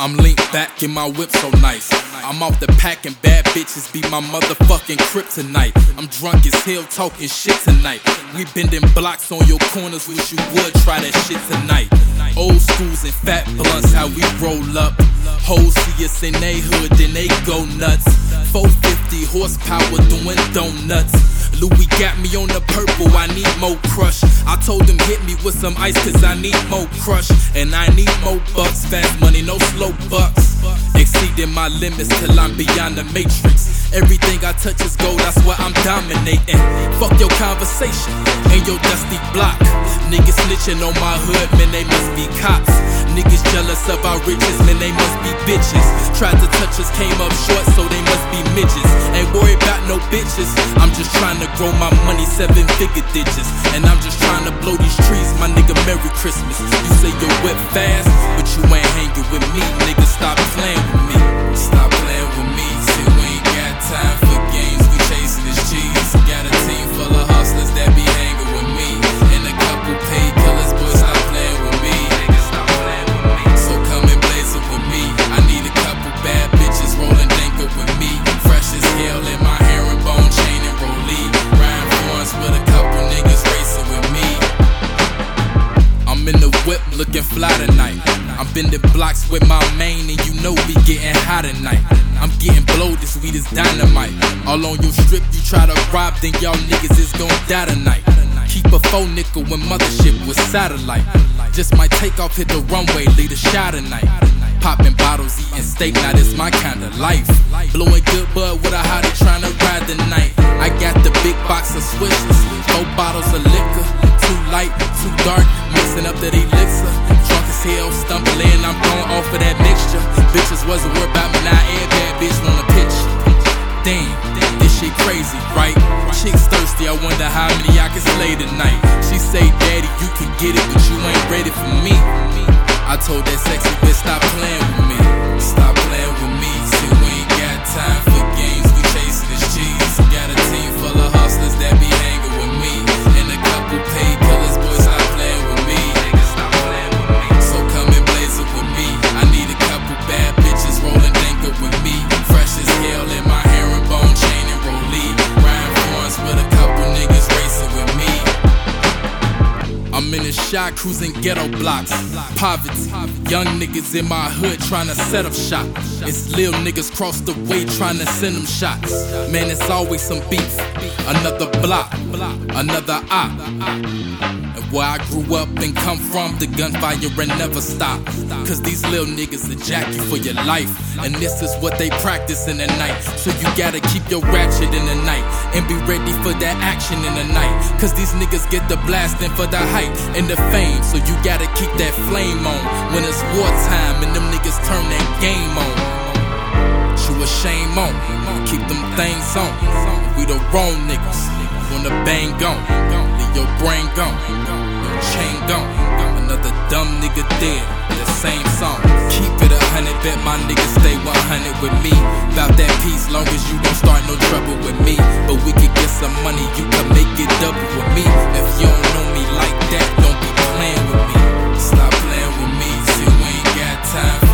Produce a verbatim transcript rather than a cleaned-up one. I'm linked back and my whip so nice. I'm out the pack and bad bitches be my motherfucking kryptonite. I'm drunk as hell talking shit tonight. We bending blocks on your corners, wish you would try that shit tonight. Old schools and fat blunts, how we roll up. Hoes see us in they hood, then they go nuts. four fifty horsepower doing donuts. Louis got me on the purple, I need more crush. I told him hit me with some ice cause I need more crush. And I need more bucks, fast money, no slow bucks. Exceeding my limits till I'm beyond the matrix. Everything I touch is gold, that's why I'm dominating. Fuck your conversation and your dusty block. Niggas snitching on my hood, man, they must be cops. Niggas jealous of our riches, man, they must be bitches. Tried to touch us, came up short, so they must be midgets. Ain't worried about no bitches, I'm just trying to grow my money, seven figure digits. And I'm just trying to blow these trees, my nigga, Merry Christmas. You say you whip fast, but you ain't hanging with me. Nigga, stop playing with me. Stop playing with me. See, we ain't got time for games, we chasing this cheese. Got a team full of hustlers that be hanging with me. And a couple paid killers, boy, stop playing with me. Nigga, stop playing with me. So come and blaze up with me. I need a couple bad bitches rolling danker with me. Fresh as hell in my herringbone chain and rollie. With a couple niggas racing with me. I'm in the whip looking fly tonight. I'm bending blocks with my main and you know we getting high tonight. I'm getting blowed, this weed is dynamite. All on your strip, you try to rob, then y'all niggas is gon' die tonight. Keep a four nickel when mothership was satellite. Just might take off, hit the runway, lead a shot tonight. Popping bottles, eating steak, now this my kind of life. Blowing good bud with a hottie, trying to ride the night. I got the big box of Swishers, four bottles of liquor. Too light, too dark, mixing up that elixir. Drunk as hell, stumbling, I'm going off of that mixture. Bitches wasn't worried about me, now every bad bitch wanna picture. Damn, this shit crazy, right? Chicks thirsty, I wonder how many I can slay tonight. She say, daddy, you can get it, but you ain't ready for me. I told that sexy bitch, stop playing with me. Stop playing with me, see, we ain't got time for games, we chasing this cheese. Got a team full of hustlers that be hanging with me. And a couple paid killers, boys, stop playing with me. Niggas, stop playing with me. So come and blaze up with me. I need a couple bad bitches rolling danker with me. Fresh as hell in my herringbone chain and rollie. Ryan Barnes with a couple niggas racing with me. I'm in a shot, cruising ghetto blocks. Poverty, young niggas in my hood tryna set up shop. It's lil niggas cross the way tryna send them shots. Man, it's always some beef. Another block, another op. And where I grew up and come from, the gunfire never stop. Cause these lil niggas will jack you for your life. And this is what they practice in the night. So you gotta keep your ratchet in the night. And be ready for that action in the night. Cause these niggas get the blasting for the hype. And the fame, so you gotta keep that flame on. When it's wartime and them niggas turn that game on, you a shame on, keep them things on. We the wrong niggas, wanna bang on. Leave your brain gone, your chain gone. Another dumb nigga dead, the same song. Keep it a hundred, bet my niggas stay one hundred with me. About that peace, long as you don't start no trouble with me. But we could get some money, you can make it double with me. If you don't know me like that, don't be playing with me. Stop playing with me, see we ain't got time.